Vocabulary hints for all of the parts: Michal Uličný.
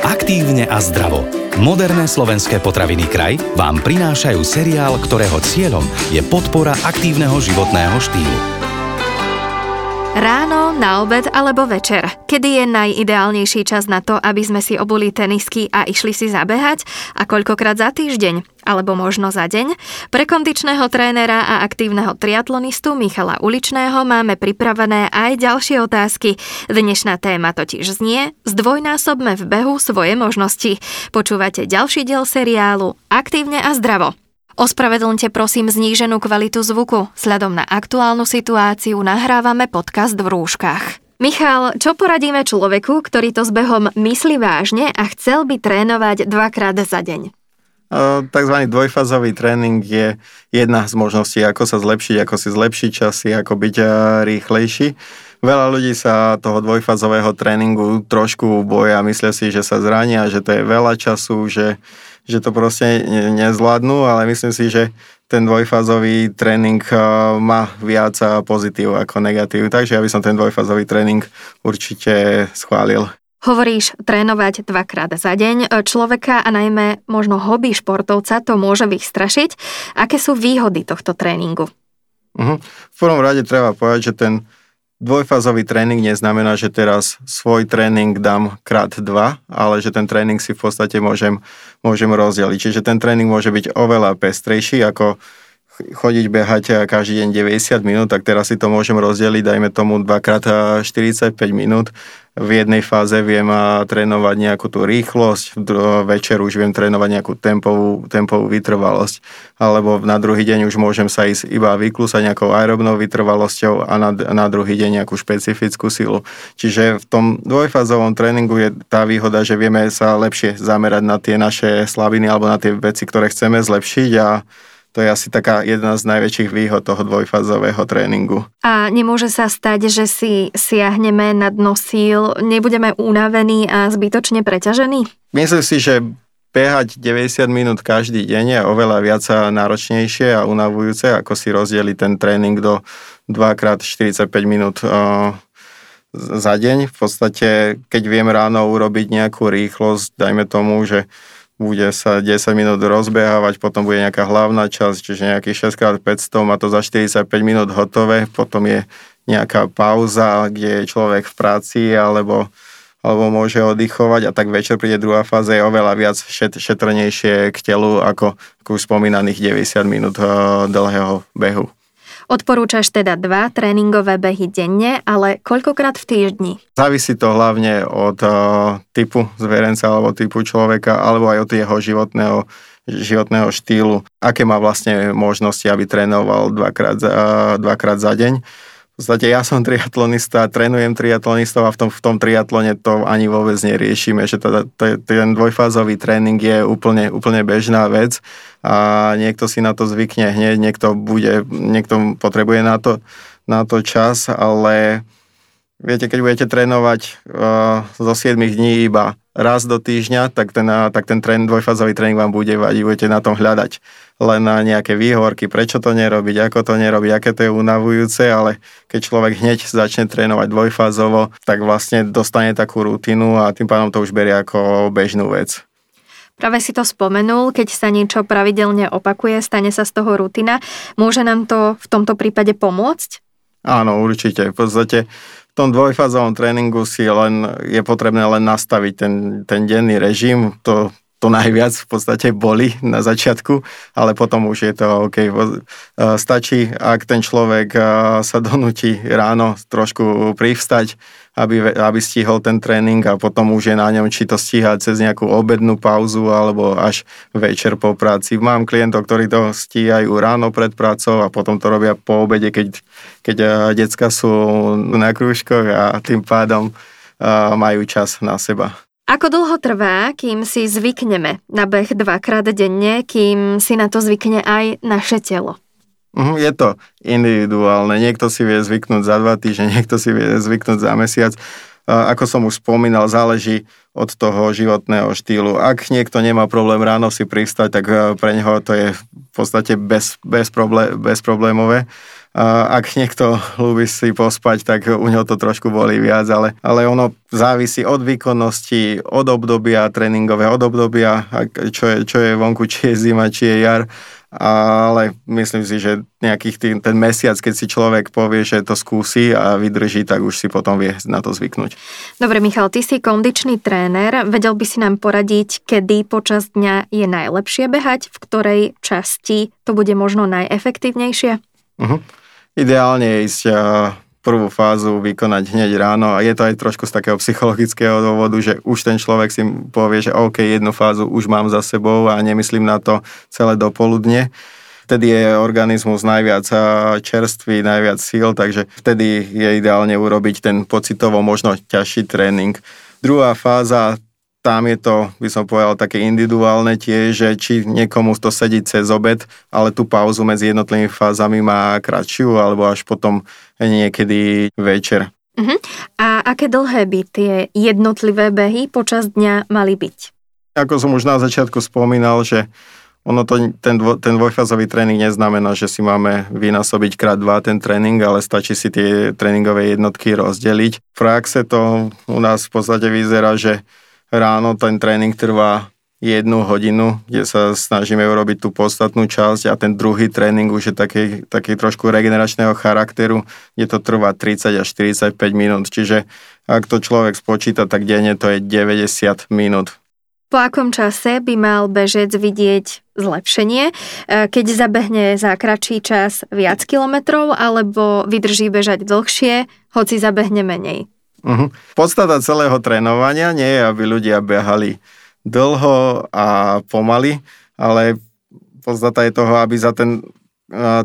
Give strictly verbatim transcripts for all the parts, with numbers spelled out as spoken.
Aktívne a zdravo. Moderné slovenské potraviny Kraj vám prinášajú seriál, ktorého cieľom je podpora aktívneho životného štýlu. Ráno, na obed alebo večer. Kedy je najideálnejší čas na to, aby sme si obuli tenisky a išli si zabehať? A koľkokrát za týždeň? Alebo možno za deň? Pre kondičného trénera a aktívneho triatlonistu Michala Uličného máme pripravené aj ďalšie otázky. Dnešná téma totiž znie: zdvojnásobme v behu svoje možnosti. Počúvate ďalší diel seriálu Aktívne a zdravo. Ospravedlňte prosím zníženú kvalitu zvuku. Sledom na aktuálnu situáciu nahrávame podcast v rúškach. Michal, čo poradíme človeku, ktorý to s behom myslí vážne a chcel by trénovať dvakrát za deň? Takzvaný dvojfázový tréning je jedna z možností, ako sa zlepšiť, ako si zlepšiť časy, ako byť rýchlejší. Veľa ľudí sa toho dvojfázového tréningu trošku boja, myslia si, že sa zrania, že to je veľa času, že, že to proste nezvládnu, ale myslím si, že ten dvojfázový tréning má viac pozitív ako negatív, takže ja by som ten dvojfázový tréning určite schválil. Hovoríš trénovať dvakrát za deň. Človeka a najmä možno hobby športovca to môže vystrašiť. Aké sú výhody tohto tréningu? Uh-huh. V prvom rade treba povedať, že ten dvojfázový tréning neznamená, že teraz svoj tréning dám krát dva, ale že ten tréning si v podstate môžem, môžem rozdeliť. Čiže ten tréning môže byť oveľa pestrejší, ako chodiť behať každý deň deväťdesiat minút, tak teraz si to môžem rozdeliť, dajme tomu dvakrát štyridsaťpäť minút. V jednej fáze viem trénovať nejakú tú rýchlosť, večer už viem trénovať nejakú tempovú, tempovú vytrvalosť, alebo na druhý deň už môžem sa ísť iba vyklúsať nejakou aerobnou vytrvalosťou a na, na druhý deň nejakú špecifickú silu. Čiže v tom dvojfázovom tréningu je tá výhoda, že vieme sa lepšie zamerať na tie naše slabiny alebo na tie veci, ktoré chceme zlepšiť, a to je asi taká jedna z najväčších výhod toho dvojfázového tréningu. A nemôže sa stať, že si siahneme na dno síl, nebudeme unavení a zbytočne preťažení? Myslím si, že behať deväťdesiat minút každý deň je oveľa viac náročnejšie a unavujúce, ako si rozdeliť ten tréning do dvakrát štyridsaťpäť minút za deň. V podstate, keď viem ráno urobiť nejakú rýchlosť, dajme tomu, že bude sa desať minút rozbehávať, potom bude nejaká hlavná časť, čiže nejakých šesť krát päťsto, má to za štyridsaťpäť minút hotové, potom je nejaká pauza, kde je človek v práci, alebo, alebo môže oddychovať, a tak večer príde druhá fáza, je oveľa viac šet, šetrnejšie k telu ako už spomínaných deväťdesiat minút dlhého behu. Odporúčaš teda dva tréningové behy denne, ale koľkokrát v týždni? Závisí to hlavne od uh, typu zverenca alebo typu človeka, alebo aj od jeho životného, životného štýlu. Aké má vlastne možnosti, aby trénoval dvakrát, uh, dvakrát za deň. V podstate ja som triatlonista, trénujem triatlonistov, a v tom, v tom triatlone to ani vôbec neriešime, že to, to, ten dvojfázový tréning je úplne, úplne bežná vec a niekto si na to zvykne hneď, niekto, bude, niekto potrebuje na to, na to čas, ale viete, keď budete trénovať uh, zo siedmich dní iba raz do týždňa, tak ten, tak ten trén, dvojfázový tréning vám bude vadiť, budete na tom hľadať len na nejaké výhorky, prečo to nerobiť, ako to nerobiť, aké to je unavujúce, ale keď človek hneď začne trénovať dvojfázovo, tak vlastne dostane takú rutinu a tým pádom to už berie ako bežnú vec. Práve si to spomenul, keď sa niečo pravidelne opakuje, stane sa z toho rutina. Môže nám to v tomto prípade pomôcť? Áno, určite. V podstate v tom dvojfázovom tréningu si len, je potrebné len nastaviť ten, ten denný režim. To, to najviac v podstate boli na začiatku, ale potom už je to OK. Stačí, ak ten človek sa donúti ráno trošku privstať, aby, aby stihol ten tréning, a potom už je na ňom, či to stíha cez nejakú obednú pauzu alebo až večer po práci. Mám klientov, ktorí to stíhajú ráno pred prácou a potom to robia po obede, keď, keď decka sú na krúžkoch, a tým pádom majú čas na seba. Ako dlho trvá, kým si zvykneme na beh dvakrát denne, kým si na to zvykne aj naše telo? Je to individuálne. Niekto si vie zvyknúť za dva týždne, niekto si vie zvyknúť za mesiac. Ako som už spomínal, záleží od toho životného štýlu. Ak niekto nemá problém ráno si pristať, tak pre neho to je v podstate bez, bez problé- bezproblémové. ak niekto ľúbi si pospať, tak u neho to trošku bolí viac, ale, ale ono závisí od výkonnosti, od obdobia tréningového, od obdobia, čo je, čo je vonku, či je zima, či je jar, ale myslím si, že nejakých tý, ten mesiac, keď si človek povie, že to skúsi a vydrží, tak už si potom vie na to zvyknúť. Dobre, Michal, ty si kondičný tréner, vedel by si nám poradiť, kedy počas dňa je najlepšie behať, v ktorej časti to bude možno najefektívnejšie? Uh-huh. Ideálne ísť prvú fázu vykonať hneď ráno a je to aj trošku z takého psychologického dôvodu, že už ten človek si povie, že OK, jednu fázu už mám za sebou a nemyslím na to celé dopoludne. Vtedy je organizmus najviac čerstvý, najviac síl, takže vtedy je ideálne urobiť ten pocitovo možno ťažší tréning. Druhá fáza, tam je to, by som povedal, také individuálne tiež, že či niekomu to sedí cez obed, ale tú pauzu medzi jednotlivými fázami má kratšiu, alebo až potom niekedy večer. Uh-huh. A aké dlhé by tie jednotlivé behy počas dňa mali byť? Ako som už na začiatku spomínal, že ono to, ten, dvo, ten dvojfázový tréning neznamená, že si máme vynásobiť krát dva ten tréning, ale stačí si tie tréningové jednotky rozdeliť. V praxe to u nás v podstate vyzerá, že ráno ten tréning trvá jednu hodinu, kde sa snažíme urobiť tú podstatnú časť a ten druhý tréning už je taký, taký trošku regeneračného charakteru, kde to trvá tridsať až štyridsaťpäť minút. Čiže ak to človek spočíta, tak denne to je deväťdesiat minút. Po akom čase by mal bežec vidieť zlepšenie, keď zabehne za kratší čas viac kilometrov alebo vydrží bežať dlhšie, hoci zabehne menej? Uhum. Podstata celého trénovania nie je, aby ľudia behali dlho a pomaly, ale podstata je toho, aby za ten,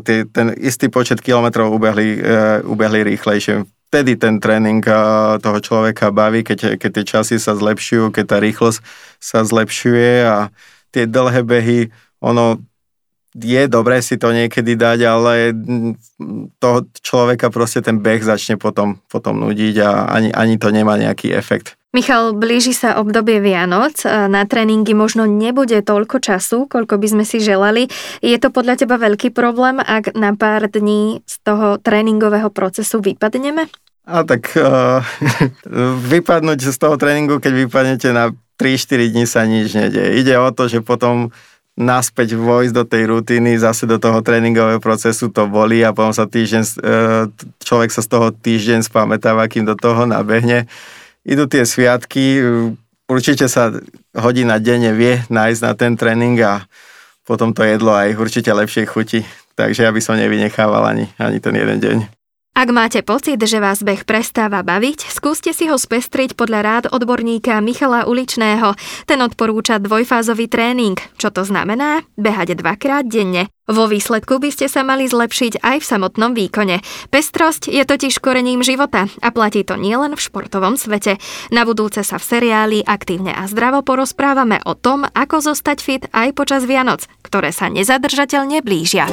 ten istý počet kilometrov ubehli, ubehli rýchlejšie. Vtedy ten tréning toho človeka baví, keď, keď tie časy sa zlepšujú, keď tá rýchlosť sa zlepšuje a tie dlhé behy, ono je dobré si to niekedy dať, ale toho človeka proste ten beh začne potom, potom nudiť a ani, ani to nemá nejaký efekt. Michal, blíži sa obdobie Vianoc, na tréningy možno nebude toľko času, koľko by sme si želali. Je to podľa teba veľký problém, ak na pár dní z toho tréningového procesu vypadneme? A tak uh, vypadnúť z toho tréningu, keď vypadnete na tri štyri dní sa nič nedeje. Ide o to, že potom naspäť vojsť do tej rutiny, zase do toho tréningového procesu to bolí a potom sa týždeň, človek sa z toho týždeň spamätáva, kým do toho nabehne. Idú tie sviatky, určite sa hodina denne vie nájsť na ten tréning a potom to jedlo aj určite lepšie chutí, takže ja by som nevynechával ani, ani ten jeden deň. Ak máte pocit, že vás beh prestáva baviť, skúste si ho spestriť podľa rád odborníka Michala Uličného. Ten odporúča dvojfázový tréning. Čo to znamená? Behať dvakrát denne. Vo výsledku by ste sa mali zlepšiť aj v samotnom výkone. Pestrosť je totiž korením života a platí to nielen v športovom svete. Na budúce sa v seriáli Aktívne a zdravo porozprávame o tom, ako zostať fit aj počas Vianoc, ktoré sa nezadržateľne blížia.